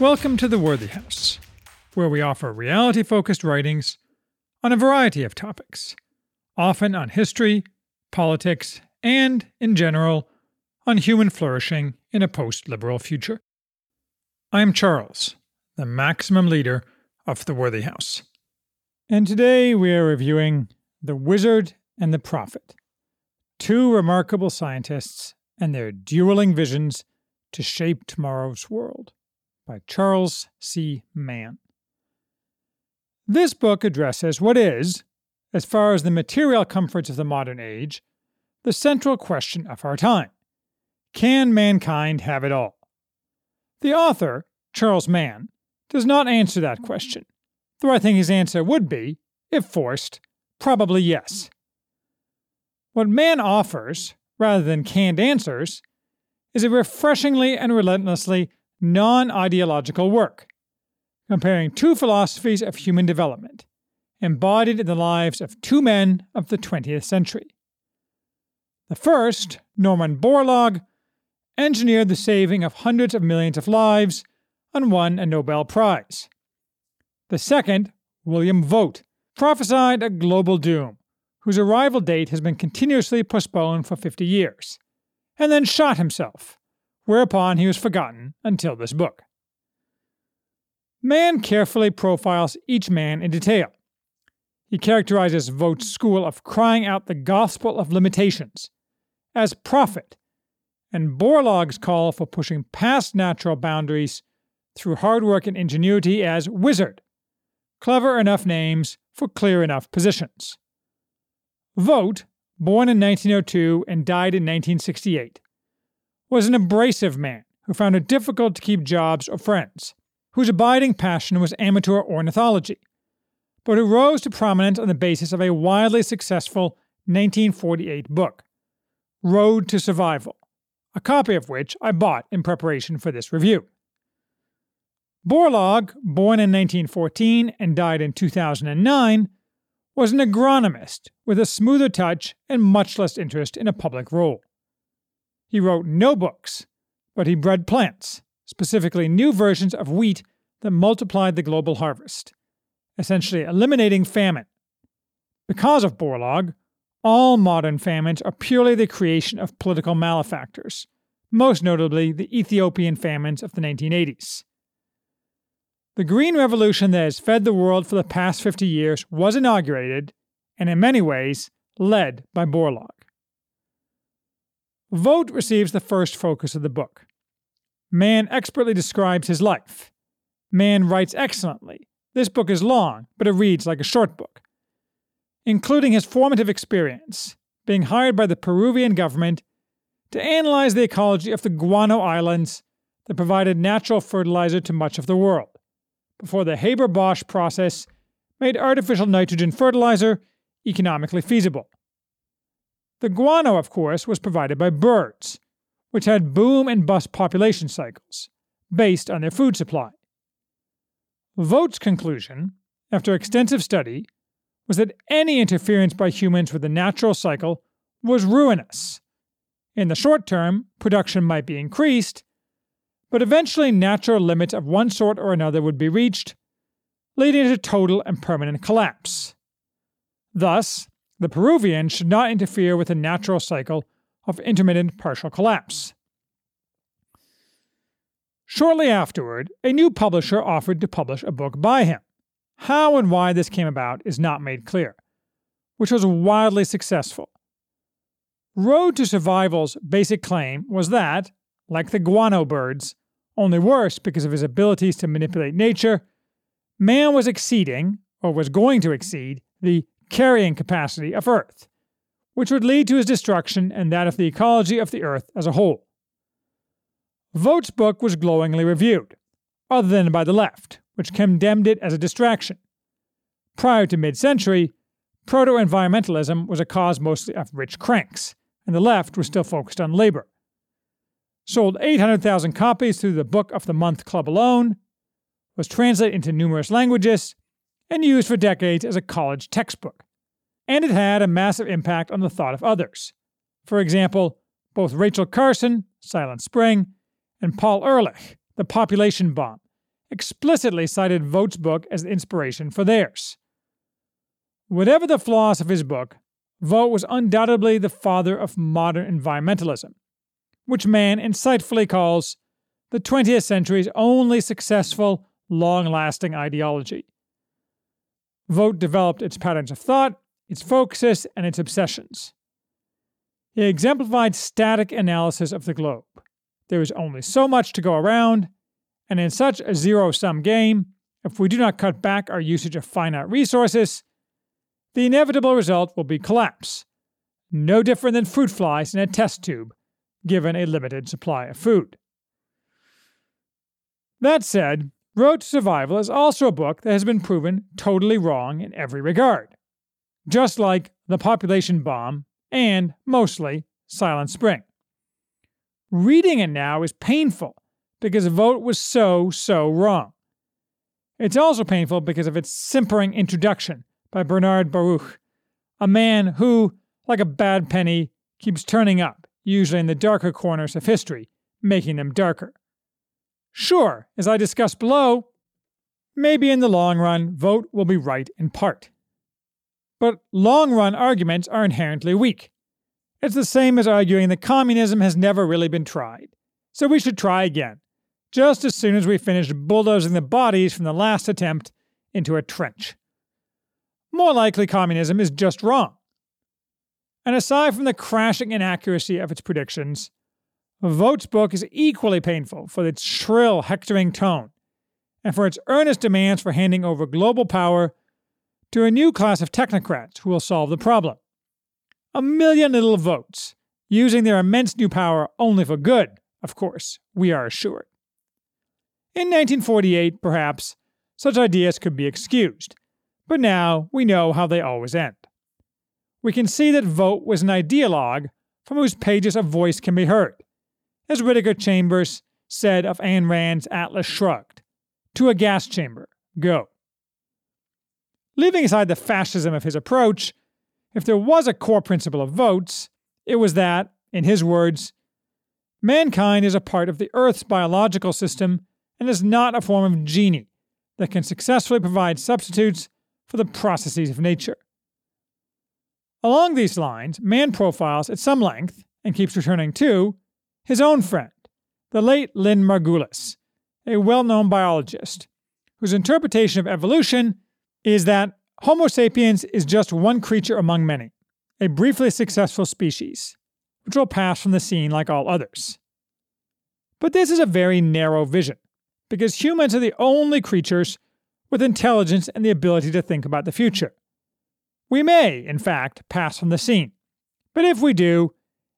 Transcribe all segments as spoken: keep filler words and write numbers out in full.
Welcome to The Worthy House, where we offer reality-focused writings on a variety of topics, often on history, politics, and, in general, on human flourishing in a post-liberal future. I'm Charles, the maximum leader of The Worthy House, and today we are reviewing The Wizard and the Prophet, two remarkable scientists and their dueling visions to shape tomorrow's world, by Charles C. Mann. This book addresses what is, as far as the material comforts of the modern age, the central question of our time. Can mankind have it all? The author, Charles Mann, does not answer that question, though I think his answer would be, if forced, probably yes. What Mann offers, rather than canned answers, is a refreshingly and relentlessly non-ideological work, comparing two philosophies of human development, embodied in the lives of two men of the twentieth century. The first, Norman Borlaug, engineered the saving of hundreds of millions of lives and won a Nobel Prize. The second, William Vogt, prophesied a global doom, whose arrival date has been continuously postponed for fifty years, and then shot himself, whereupon he was forgotten until this book. Mann carefully profiles each man in detail. He characterizes Vogt's school of crying out the gospel of limitations as prophet, and Borlaug's call for pushing past natural boundaries through hard work and ingenuity as wizard, clever enough names for clear enough positions. Vogt, born in nineteen oh two and died in nineteen sixty-eight, was an abrasive man who found it difficult to keep jobs or friends, whose abiding passion was amateur ornithology, but who rose to prominence on the basis of a wildly successful nineteen forty-eight book, Road to Survival, a copy of which I bought in preparation for this review. Borlaug, born in nineteen fourteen and died in two thousand nine, was an agronomist with a smoother touch and much less interest in a public role. He wrote no books, but he bred plants, specifically new versions of wheat that multiplied the global harvest, essentially eliminating famine. Because of Borlaug, all modern famines are purely the creation of political malefactors, most notably the Ethiopian famines of the nineteen eighties. The Green Revolution that has fed the world for the past fifty years was inaugurated, and in many ways, led by Borlaug. Vogt receives the first focus of the book. Mann expertly describes his life. Mann writes excellently. This book is long, but it reads like a short book, including his formative experience, being hired by the Peruvian government to analyze the ecology of the guano islands that provided natural fertilizer to much of the world, before the Haber-Bosch process made artificial nitrogen fertilizer economically feasible. The guano, of course, was provided by birds, which had boom and bust population cycles, based on their food supply. Vogt's conclusion, after extensive study, was that any interference by humans with the natural cycle was ruinous. In the short term, production might be increased, but eventually natural limits of one sort or another would be reached, leading to total and permanent collapse. Thus, the Peruvians should not interfere with the natural cycle of intermittent partial collapse. Shortly afterward, a new publisher offered to publish a book by him. How and why this came about is not made clear, which was wildly successful. Road to Survival's basic claim was that, like the guano birds, only worse because of his abilities to manipulate nature, man was exceeding, or was going to exceed, the carrying capacity of Earth, which would lead to his destruction and that of the ecology of the Earth as a whole. Vogt's book was glowingly reviewed, other than by the left, which condemned it as a distraction. Prior to mid-century, proto-environmentalism was a cause mostly of rich cranks, and the left was still focused on labor. Sold eight hundred thousand copies through the Book of the Month Club alone, was translated into numerous languages, and used for decades as a college textbook. And it had a massive impact on the thought of others. For example, both Rachel Carson, Silent Spring, and Paul Ehrlich, The Population Bomb, explicitly cited Vogt's book as the inspiration for theirs. Whatever the flaws of his book, Vogt was undoubtedly the father of modern environmentalism, which Mann insightfully calls the twentieth century's only successful, long-lasting ideology. Vogt developed its patterns of thought, its focuses, and its obsessions. He exemplified static analysis of the globe. There is only so much to go around, and in such a zero-sum game, if we do not cut back our usage of finite resources, the inevitable result will be collapse, no different than fruit flies in a test tube, given a limited supply of food. That said, Road to Survival is also a book that has been proven totally wrong in every regard, just like The Population Bomb and, mostly, Silent Spring. Reading it now is painful because Vogt was so, so wrong. It's also painful because of its simpering introduction by Bernard Baruch, a man who, like a bad penny, keeps turning up, usually in the darker corners of history, making them darker. Sure, as I discussed below, maybe in the long run, Vogt will be right in part. But long-run arguments are inherently weak. It's the same as arguing that communism has never really been tried, so we should try again, just as soon as we finish bulldozing the bodies from the last attempt into a trench. More likely, communism is just wrong. And aside from the crashing inaccuracy of its predictions, Vogt's book is equally painful for its shrill, hectoring tone, and for its earnest demands for handing over global power to a new class of technocrats who will solve the problem. A million little votes, using their immense new power only for good, of course, we are assured. In nineteen forty-eight, perhaps, such ideas could be excused, but now we know how they always end. We can see that Vogt was an ideologue from whose pages a voice can be heard, as Whittaker Chambers said of Ayn Rand's Atlas Shrugged, "To a gas chamber, go." Leaving aside the fascism of his approach, if there was a core principle of Vogt's, it was that, in his words, mankind is a part of the Earth's biological system and is not a form of genie that can successfully provide substitutes for the processes of nature. Along these lines, Mann profiles at some length, and keeps returning to, his own friend, the late Lynn Margulis, a well-known biologist, whose interpretation of evolution is that Homo sapiens is just one creature among many, a briefly successful species, which will pass from the scene like all others. But this is a very narrow vision, because humans are the only creatures with intelligence and the ability to think about the future. We may, in fact, pass from the scene, but if we do,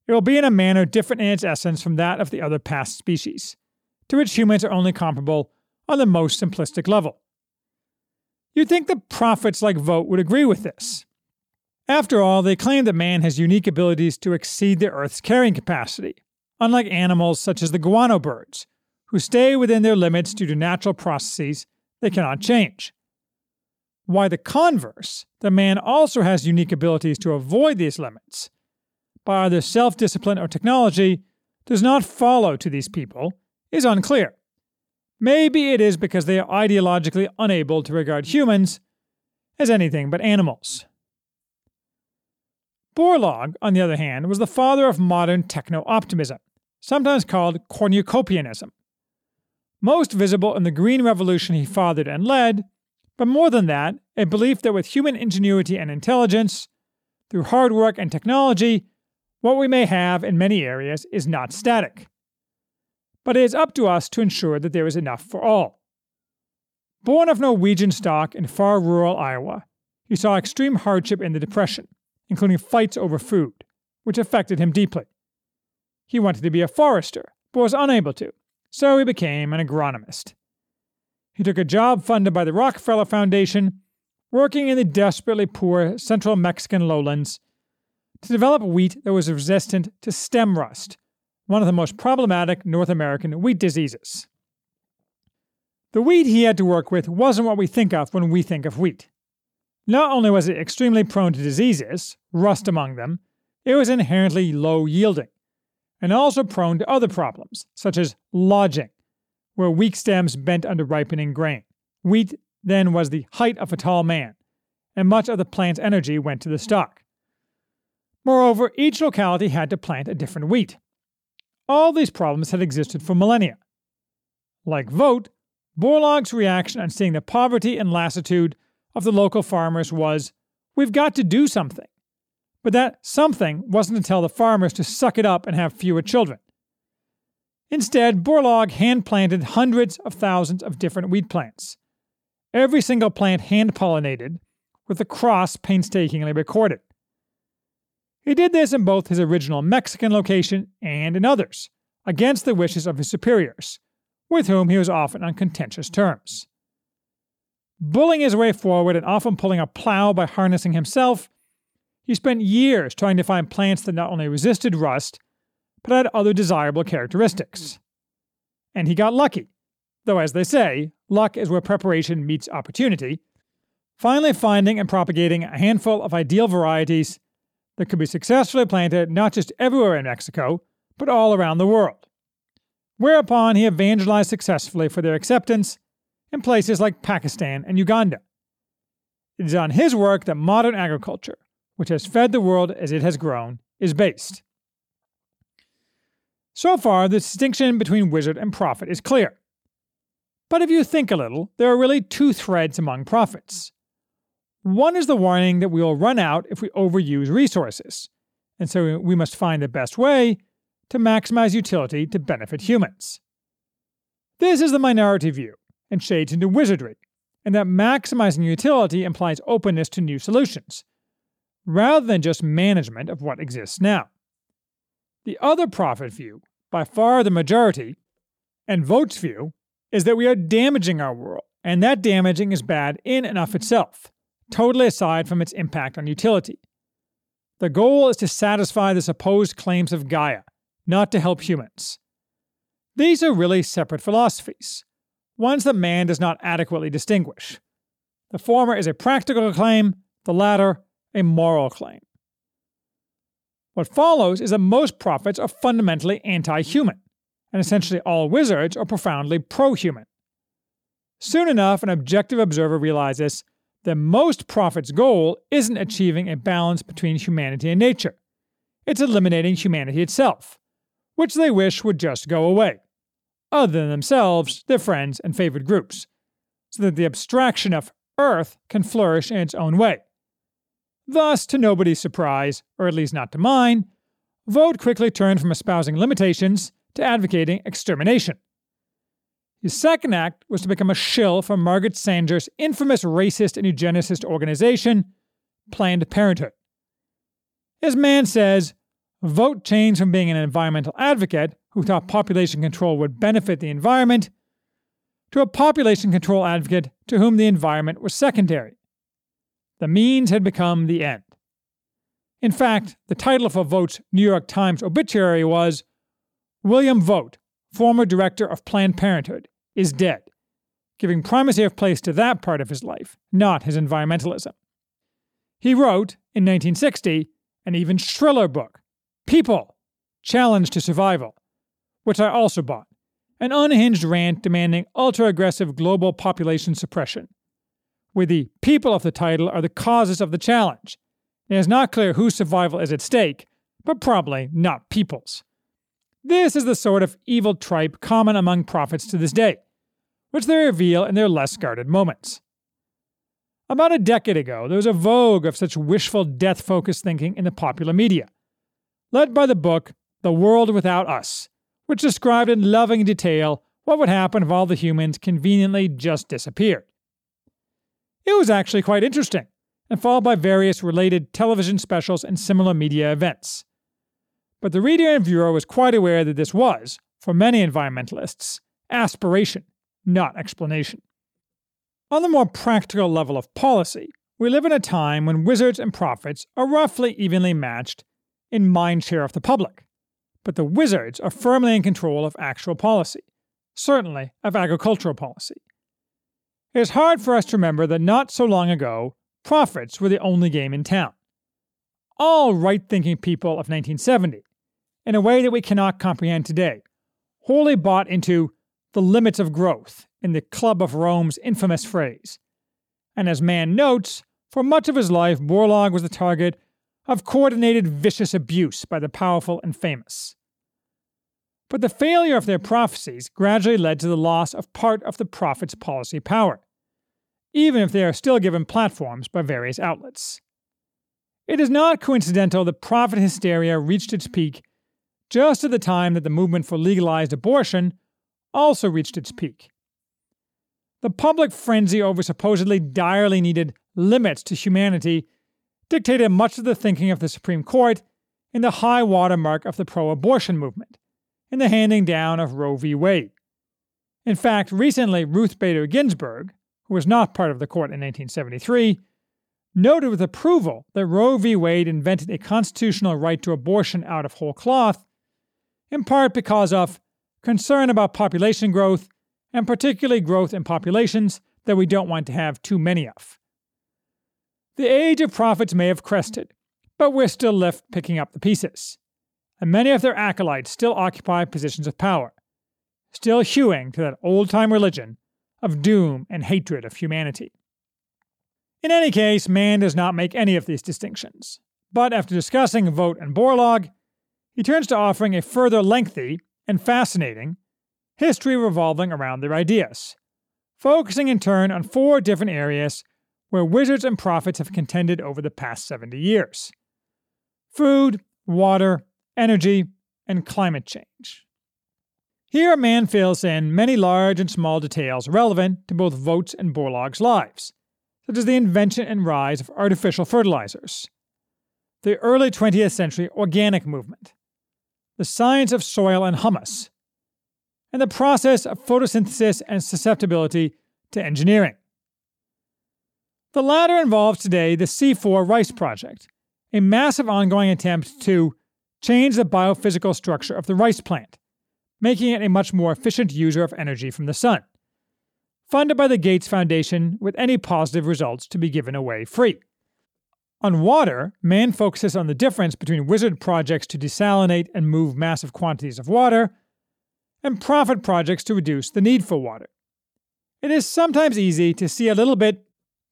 it will be in a manner different in its essence from that of the other past species, to which humans are only comparable on the most simplistic level. You'd think that prophets like Vogt would agree with this. After all, they claim that man has unique abilities to exceed the Earth's carrying capacity, unlike animals such as the guano birds, who stay within their limits due to natural processes they cannot change. Why the converse, that man also has unique abilities to avoid these limits, by either self-discipline or technology, does not follow to these people, is unclear. Maybe it is because they are ideologically unable to regard humans as anything but animals. Borlaug, on the other hand, was the father of modern techno-optimism, sometimes called cornucopianism, most visible in the Green Revolution he fathered and led, but more than that, a belief that with human ingenuity and intelligence, through hard work and technology, what we may have in many areas is not static. But it is up to us to ensure that there is enough for all. Born of Norwegian stock in far rural Iowa, he saw extreme hardship in the Depression, including fights over food, which affected him deeply. He wanted to be a forester, but was unable to, so he became an agronomist. He took a job funded by the Rockefeller Foundation, working in the desperately poor central Mexican lowlands, to develop wheat that was resistant to stem rust, one of the most problematic North American wheat diseases. The wheat he had to work with wasn't what we think of when we think of wheat. Not only was it extremely prone to diseases, rust among them, it was inherently low-yielding, and also prone to other problems, such as lodging, were weak stems bent under ripening grain. Wheat then was the height of a tall man, and much of the plant's energy went to the stock. Moreover, each locality had to plant a different wheat. All these problems had existed for millennia. Like Vogt, Borlaug's reaction on seeing the poverty and lassitude of the local farmers was, we've got to do something. But that something wasn't to tell the farmers to suck it up and have fewer children. Instead, Borlaug hand-planted hundreds of thousands of different wheat plants. Every single plant hand-pollinated, with the cross painstakingly recorded. He did this in both his original Mexican location and in others, against the wishes of his superiors, with whom he was often on contentious terms. Bulling his way forward and often pulling a plow by harnessing himself, he spent years trying to find plants that not only resisted rust, but had other desirable characteristics. And he got lucky, though as they say, luck is where preparation meets opportunity, finally finding and propagating a handful of ideal varieties that could be successfully planted not just everywhere in Mexico, but all around the world. Whereupon he evangelized successfully for their acceptance in places like Pakistan and Uganda. It is on his work that modern agriculture, which has fed the world as it has grown, is based. So far, the distinction between wizard and prophet is clear. But if you think a little, there are really two threads among prophets. One is the warning that we will run out if we overuse resources, and so we must find the best way to maximize utility to benefit humans. This is the minority view, and shades into wizardry, and that maximizing utility implies openness to new solutions, rather than just management of what exists now. The other prophet view, by far the majority, and Vogt's view, is that we are damaging our world, and that damaging is bad in and of itself, totally aside from its impact on utility. The goal is to satisfy the supposed claims of Gaia, not to help humans. These are really separate philosophies, ones that man does not adequately distinguish. The former is a practical claim, the latter a moral claim. What follows is that most prophets are fundamentally anti-human, and essentially all wizards are profoundly pro-human. Soon enough, an objective observer realizes that most prophets' goal isn't achieving a balance between humanity and nature. It's eliminating humanity itself, which they wish would just go away, other than themselves, their friends, and favored groups, so that the abstraction of Earth can flourish in its own way. Thus, to nobody's surprise, or at least not to mine, Vogt quickly turned from espousing limitations to advocating extermination. His second act was to become a shill for Margaret Sanger's infamous racist and eugenicist organization, Planned Parenthood. As Mann says, Vogt changed from being an environmental advocate who thought population control would benefit the environment to a population control advocate to whom the environment was secondary. The means had become the end. In fact, the title for Vogt's New York Times obituary was, William Vogt, former director of Planned Parenthood, is dead, giving primacy of place to that part of his life, not his environmentalism. He wrote, in nineteen sixty, an even shriller book, People, Challenge to Survival, which I also bought, an unhinged rant demanding ultra-aggressive global population suppression, where the people of the title are the causes of the challenge. It is not clear whose survival is at stake, but probably not people's. This is the sort of evil tripe common among prophets to this day, which they reveal in their less guarded moments. About a decade ago, there was a vogue of such wishful death-focused thinking in the popular media, led by the book The World Without Us, which described in loving detail what would happen if all the humans conveniently just disappeared. It was actually quite interesting, and followed by various related television specials and similar media events. But the reader and viewer was quite aware that this was, for many environmentalists, aspiration, not explanation. On the more practical level of policy, we live in a time when wizards and prophets are roughly evenly matched in mindshare of the public, but the wizards are firmly in control of actual policy, certainly of agricultural policy. It is hard for us to remember that not so long ago, prophets were the only game in town. All right-thinking people of nineteen seventy, in a way that we cannot comprehend today, wholly bought into the limits of growth in the Club of Rome's infamous phrase. And as Mann notes, for much of his life, Borlaug was the target of coordinated vicious abuse by the powerful and famous. But the failure of their prophecies gradually led to the loss of part of the prophet's policy power, even if they are still given platforms by various outlets. It is not coincidental that prophet hysteria reached its peak just at the time that the movement for legalized abortion also reached its peak. The public frenzy over supposedly direly needed limits to humanity dictated much of the thinking of the Supreme Court in the high watermark of the pro-abortion movement, in the handing down of Roe v. Wade. In fact, recently Ruth Bader Ginsburg, who was not part of the court in nineteen seventy-three, noted with approval that Roe v. Wade invented a constitutional right to abortion out of whole cloth, in part because of concern about population growth, and particularly growth in populations that we don't want to have too many of. The age of prophets may have crested, but we're still left picking up the pieces, and many of their acolytes still occupy positions of power, still hewing to that old-time religion of doom and hatred of humanity. In any case, Mann does not make any of these distinctions, but after discussing Vogt and Borlaug, he turns to offering a further lengthy and fascinating history revolving around their ideas, focusing in turn on four different areas where wizards and prophets have contended over the past seventy years: food, water, energy, and climate change. Here Mann fills in many large and small details relevant to both Vogt's and Borlaug's lives, such as the invention and rise of artificial fertilizers, the early twentieth century organic movement, the science of soil and humus, and the process of photosynthesis and susceptibility to engineering. The latter involves today the C four Rice Project, a massive ongoing attempt to change the biophysical structure of the rice plant, making it a much more efficient user of energy from the sun, funded by the Gates Foundation with any positive results to be given away free. On water, Mann focuses on the difference between wizard projects to desalinate and move massive quantities of water, and prophet projects to reduce the need for water. It is sometimes easy to see a little bit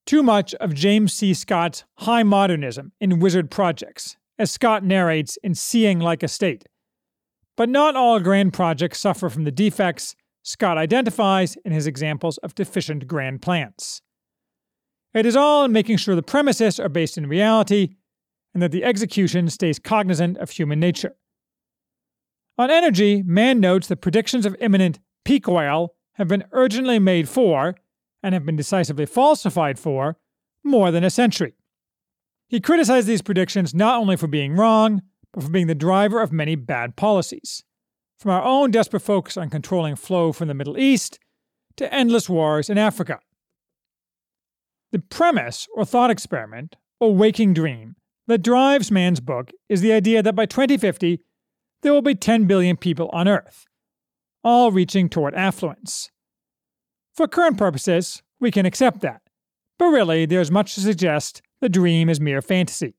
too much of James C. Scott's high modernism in wizard projects, as Scott narrates in Seeing Like a State. But not all grand projects suffer from the defects Scott identifies in his examples of deficient grand plans. It is all in making sure the premises are based in reality and that the execution stays cognizant of human nature. On energy, Mann notes that predictions of imminent peak oil have been urgently made for, and have been decisively falsified for, more than a century. He criticized these predictions not only for being wrong, but for being the driver of many bad policies, from our own desperate focus on controlling flow from the Middle East to endless wars in Africa. The premise, or thought experiment, or waking dream, that drives Mann's book is the idea that by twenty fifty, there will be ten billion people on Earth, all reaching toward affluence. For current purposes, we can accept that, but really there is much to suggest the dream is mere fantasy.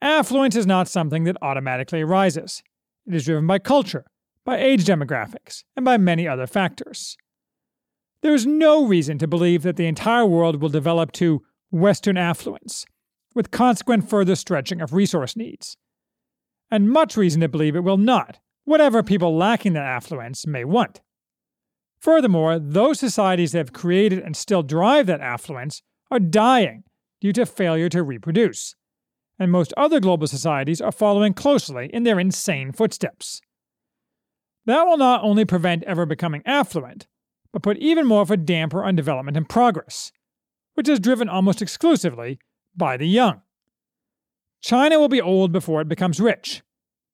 Affluence is not something that automatically arises. It is driven by culture, by age demographics, and by many other factors. There is no reason to believe that the entire world will develop to Western affluence, with consequent further stretching of resource needs, and much reason to believe it will not, whatever people lacking that affluence may want. Furthermore, those societies that have created and still drive that affluence are dying due to failure to reproduce, and most other global societies are following closely in their insane footsteps. That will not only prevent ever becoming affluent, but put even more of a damper on development and progress, which is driven almost exclusively by the young. China will be old before it becomes rich,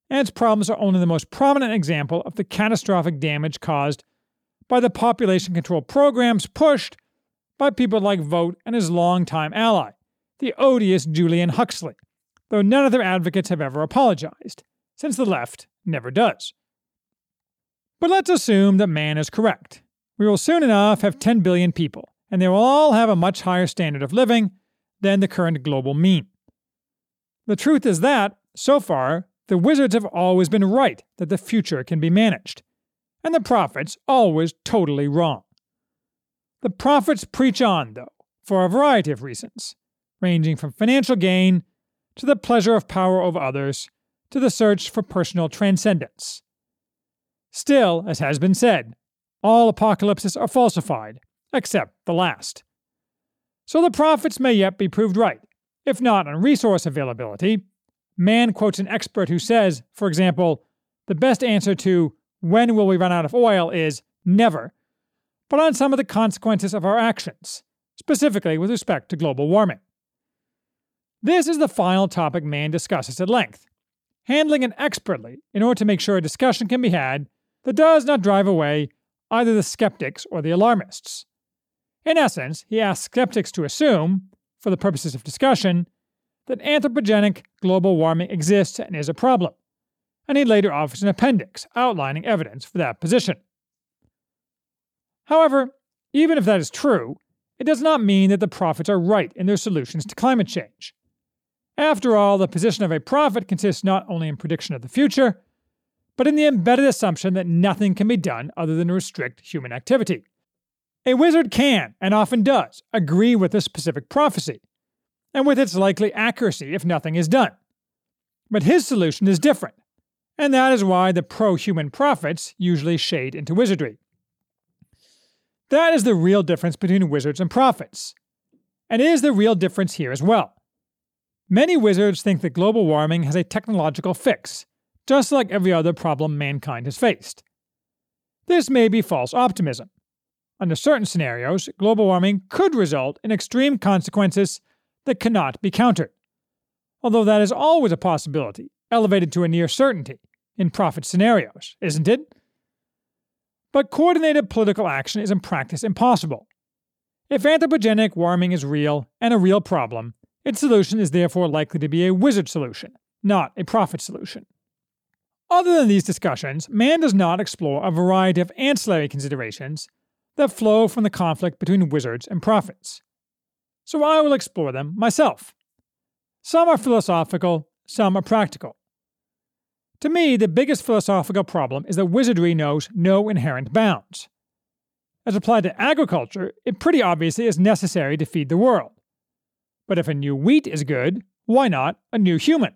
and its problems are only the most prominent example of the catastrophic damage caused by the population control programs pushed by people like Vogt and his longtime ally, the odious Julian Huxley, though none of their advocates have ever apologized, since the left never does. But let's assume that Mann is correct. We will soon enough have ten billion people, and they will all have a much higher standard of living than the current global mean. The truth is that, so far, the wizards have always been right that the future can be managed, and the prophets always totally wrong. The prophets preach on, though, for a variety of reasons, ranging from financial gain to the pleasure of power over others to the search for personal transcendence. Still, as has been said, all apocalypses are falsified, except the last. So the prophets may yet be proved right, if not on resource availability. Mann quotes an expert who says, for example, the best answer to when will we run out of oil is never, but on some of the consequences of our actions, specifically with respect to global warming. This is the final topic Mann discusses at length, handling it expertly in order to make sure a discussion can be had that does not drive away either the skeptics or the alarmists. In essence, he asks skeptics to assume, for the purposes of discussion, that anthropogenic global warming exists and is a problem, and he later offers an appendix outlining evidence for that position. However, even if that is true, it does not mean that the prophets are right in their solutions to climate change. After all, the position of a prophet consists not only in prediction of the future, but in the embedded assumption that nothing can be done other than restrict human activity. A wizard can, and often does, agree with a specific prophecy, and with its likely accuracy if nothing is done. But his solution is different, and that is why the pro-human prophets usually shade into wizardry. That is the real difference between wizards and prophets, and it is the real difference here as well. Many wizards think that global warming has a technological fix, just like every other problem mankind has faced. This may be false optimism. Under certain scenarios, global warming could result in extreme consequences that cannot be countered, although that is always a possibility, elevated to a near certainty, in prophet scenarios, isn't it? But coordinated political action is in practice impossible. If anthropogenic warming is real and a real problem, its solution is therefore likely to be a wizard solution, not a prophet solution. Other than these discussions, Mann does not explore a variety of ancillary considerations that flow from the conflict between wizards and prophets. So I will explore them myself. Some are philosophical, some are practical. To me, the biggest philosophical problem is that wizardry knows no inherent bounds. As applied to agriculture, it pretty obviously is necessary to feed the world. But if a new wheat is good, why not a new human?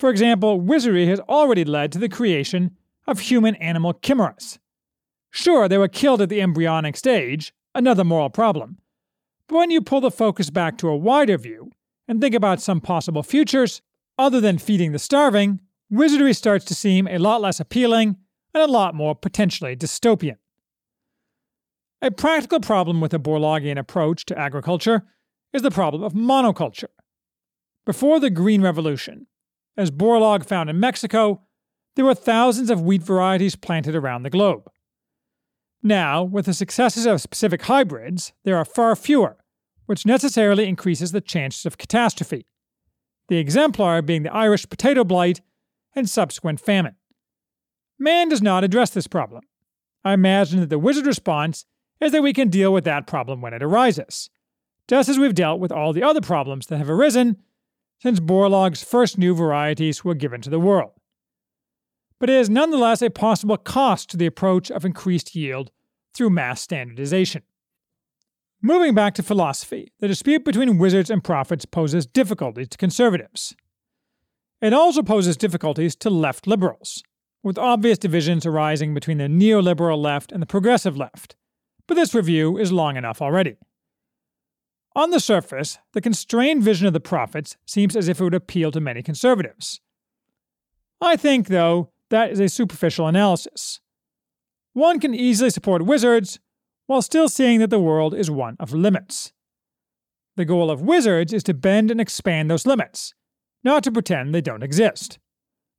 For example, wizardry has already led to the creation of human-animal chimeras. Sure, they were killed at the embryonic stage, another moral problem, but when you pull the focus back to a wider view and think about some possible futures, other than feeding the starving, wizardry starts to seem a lot less appealing and a lot more potentially dystopian. A practical problem with the Borlaugian approach to agriculture is the problem of monoculture. Before the Green Revolution, as Borlaug found in Mexico, there were thousands of wheat varieties planted around the globe. Now, with the successes of specific hybrids, there are far fewer, which necessarily increases the chances of catastrophe, the exemplar being the Irish potato blight and subsequent famine. Man does not address this problem. I imagine that the wizard response is that we can deal with that problem when it arises, just as we've dealt with all the other problems that have arisen since Borlaug's first new varieties were given to the world. But it is nonetheless a possible cost to the approach of increased yield through mass standardization. Moving back to philosophy, the dispute between wizards and prophets poses difficulties to conservatives. It also poses difficulties to left liberals, with obvious divisions arising between the neoliberal left and the progressive left, but this review is long enough already. On the surface, the constrained vision of the prophets seems as if it would appeal to many conservatives. I think, though, that is a superficial analysis. One can easily support wizards while still seeing that the world is one of limits. The goal of wizards is to bend and expand those limits, not to pretend they don't exist.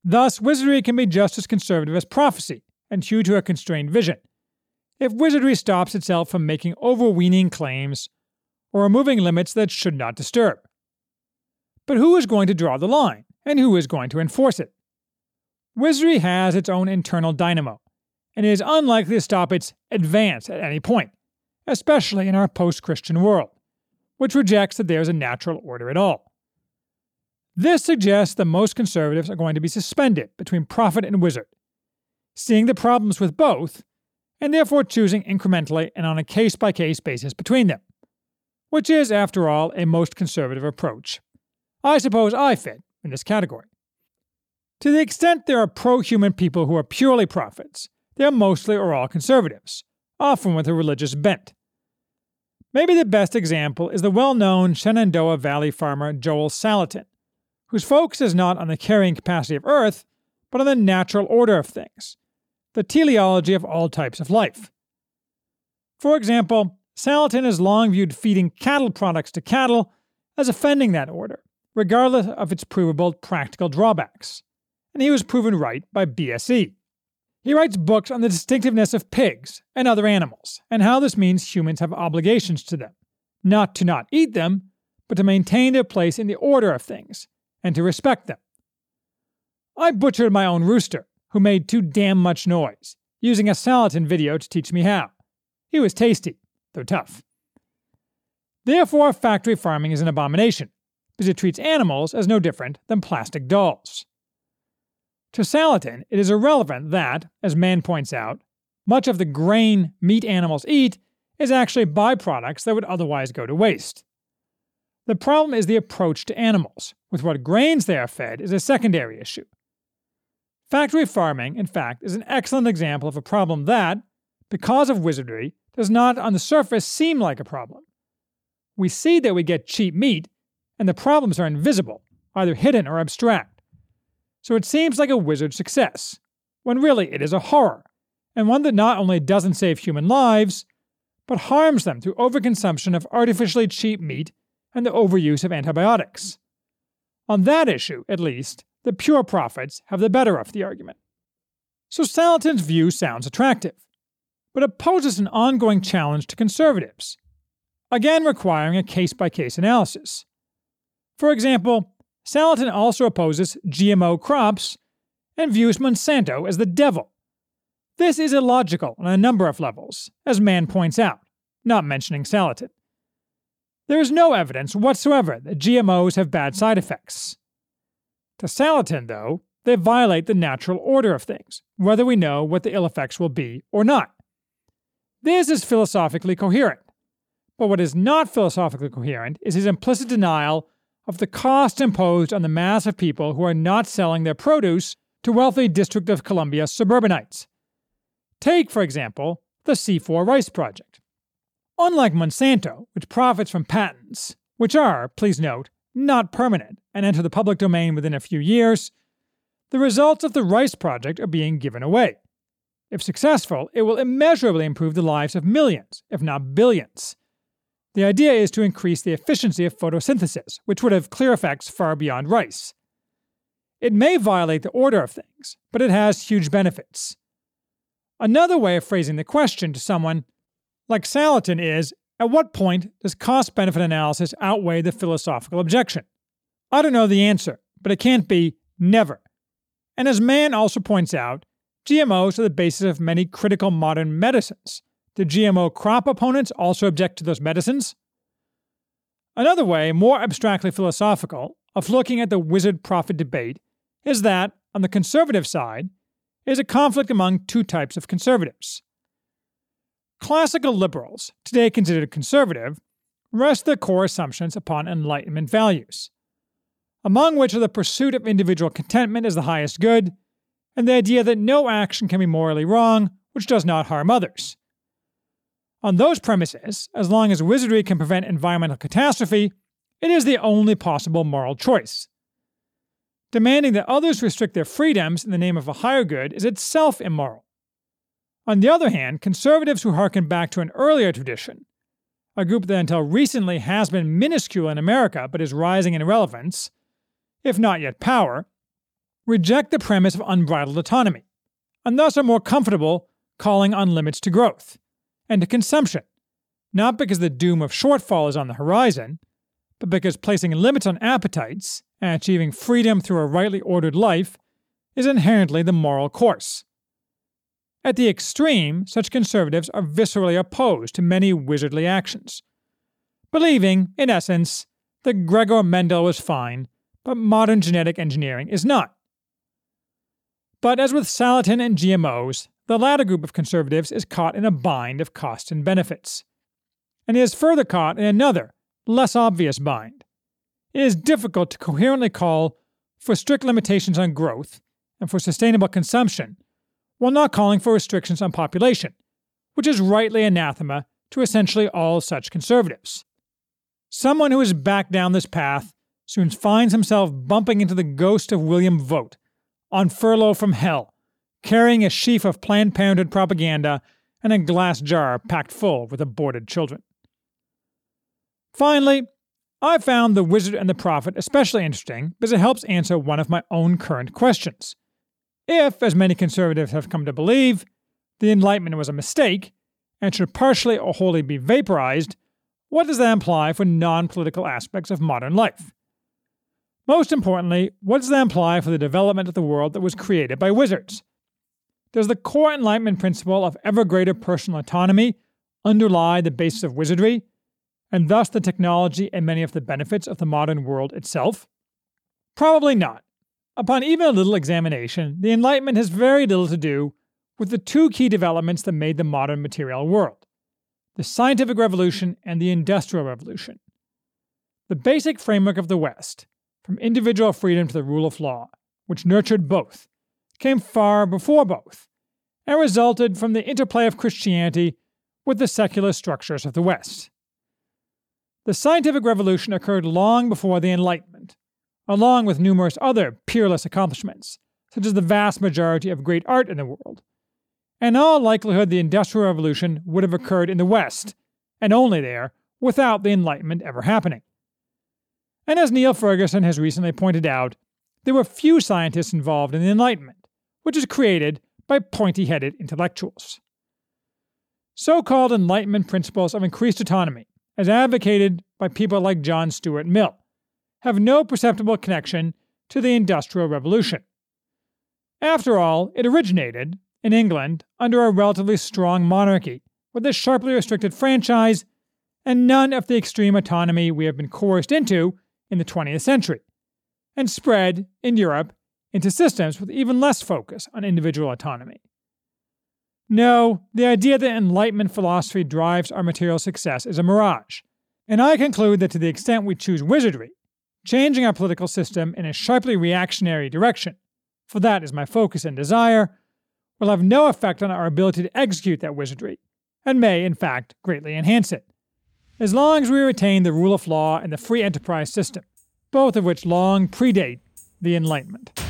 Thus, wizardry can be just as conservative as prophecy and hew to a constrained vision, if wizardry stops itself from making overweening claims or removing limits that should not disturb. But who is going to draw the line, and who is going to enforce it? Wizardry has its own internal dynamo, and it is unlikely to stop its advance at any point, especially in our post-Christian world, which rejects that there is a natural order at all. This suggests that most conservatives are going to be suspended between prophet and wizard, seeing the problems with both, and therefore choosing incrementally and on a case-by-case basis between them, which is, after all, a most conservative approach. I suppose I fit in this category. To the extent there are pro-human people who are purely prophets, they are mostly or all conservatives, often with a religious bent. Maybe the best example is the well-known Shenandoah Valley farmer Joel Salatin, whose focus is not on the carrying capacity of Earth, but on the natural order of things, the teleology of all types of life. For example, Salatin has long viewed feeding cattle products to cattle as offending that order, regardless of its provable practical drawbacks, and he was proven right by B S E. He writes books on the distinctiveness of pigs and other animals, and how this means humans have obligations to them, not to not eat them, but to maintain their place in the order of things, and to respect them. I butchered my own rooster, who made too damn much noise, using a Salatin video to teach me how. He was tasty, though tough. Therefore, factory farming is an abomination, because it treats animals as no different than plastic dolls. To Salatin, it is irrelevant that, as Mann points out, much of the grain meat animals eat is actually byproducts that would otherwise go to waste. The problem is the approach to animals, with what grains they are fed is a secondary issue. Factory farming, in fact, is an excellent example of a problem that, because of wizardry, does not on the surface seem like a problem. We see that we get cheap meat, and the problems are invisible, either hidden or abstract. So it seems like a wizard success, when really it is a horror, and one that not only doesn't save human lives, but harms them through overconsumption of artificially cheap meat and the overuse of antibiotics. On that issue, at least, the pure prophets have the better of the argument. So Salatin's view sounds attractive, but it poses an ongoing challenge to conservatives, again requiring a case-by-case analysis. For example, Salatin also opposes G M O crops and views Monsanto as the devil. This is illogical on a number of levels, as Mann points out, not mentioning Salatin. There is no evidence whatsoever that G M Os have bad side effects. To Salatin, though, they violate the natural order of things, whether we know what the ill effects will be or not. This is philosophically coherent, but what is not philosophically coherent is his implicit denial of the cost imposed on the mass of people who are not selling their produce to wealthy District of Columbia suburbanites. Take, for example, the C four Rice Project. Unlike Monsanto, which profits from patents, which are, please note, not permanent, and enter the public domain within a few years, the results of the Rice Project are being given away. If successful, it will immeasurably improve the lives of millions, if not billions. The idea is to increase the efficiency of photosynthesis, which would have clear effects far beyond rice. It may violate the order of things, but it has huge benefits. Another way of phrasing the question to someone like Salatin is, at what point does cost-benefit analysis outweigh the philosophical objection? I don't know the answer, but it can't be never. And as Mann also points out, G M Os are the basis of many critical modern medicines. Do G M O crop opponents also object to those medicines? Another way, more abstractly philosophical, of looking at the wizard-prophet debate is that, on the conservative side, is a conflict among two types of conservatives. Classical liberals, today considered conservative, rest their core assumptions upon Enlightenment values, among which are the pursuit of individual contentment as the highest good, and the idea that no action can be morally wrong which does not harm others. On those premises, as long as wizardry can prevent environmental catastrophe, it is the only possible moral choice. Demanding that others restrict their freedoms in the name of a higher good is itself immoral. On the other hand, conservatives who hearken back to an earlier tradition, a group that until recently has been minuscule in America but is rising in relevance, if not yet power, reject the premise of unbridled autonomy, and thus are more comfortable calling on limits to growth and to consumption, not because the doom of shortfall is on the horizon, but because placing limits on appetites and achieving freedom through a rightly ordered life is inherently the moral course. At the extreme, such conservatives are viscerally opposed to many wizardly actions, believing, in essence, that Gregor Mendel was fine, but modern genetic engineering is not. But as with Salatin and G M Os, the latter group of conservatives is caught in a bind of costs and benefits. And he is further caught in another, less obvious bind. It is difficult to coherently call for strict limitations on growth and for sustainable consumption, while not calling for restrictions on population, which is rightly anathema to essentially all such conservatives. Someone who is back down this path soon finds himself bumping into the ghost of William Vogt, on furlough from hell, carrying a sheaf of Planned Parenthood propaganda and a glass jar packed full with aborted children. Finally, I found The Wizard and the Prophet especially interesting because it helps answer one of my own current questions. If, as many conservatives have come to believe, the Enlightenment was a mistake and should partially or wholly be vaporized, what does that imply for non-political aspects of modern life? Most importantly, what does that imply for the development of the world that was created by wizards? Does the core Enlightenment principle of ever greater personal autonomy underlie the basis of wizardry, and thus the technology and many of the benefits of the modern world itself? Probably not. Upon even a little examination, the Enlightenment has very little to do with the two key developments that made the modern material world: the scientific revolution and the industrial revolution. The basic framework of the West, from individual freedom to the rule of law, which nurtured both, came far before both, and resulted from the interplay of Christianity with the secular structures of the West. The scientific revolution occurred long before the Enlightenment, along with numerous other peerless accomplishments, such as the vast majority of great art in the world. In all likelihood, the Industrial Revolution would have occurred in the West, and only there, without the Enlightenment ever happening. And as Neil Ferguson has recently pointed out, there were few scientists involved in the Enlightenment, which is created by pointy-headed intellectuals. So-called Enlightenment principles of increased autonomy, as advocated by people like John Stuart Mill, have no perceptible connection to the Industrial Revolution. After all, it originated in England under a relatively strong monarchy with a sharply restricted franchise and none of the extreme autonomy we have been coerced into in the twentieth century, and spread in Europe into systems with even less focus on individual autonomy. No, the idea that Enlightenment philosophy drives our material success is a mirage, and I conclude that to the extent we choose wizardry, changing our political system in a sharply reactionary direction, for that is my focus and desire, will have no effect on our ability to execute that wizardry, and may, in fact, greatly enhance it, as long as we retain the rule of law and the free enterprise system, both of which long predate the Enlightenment.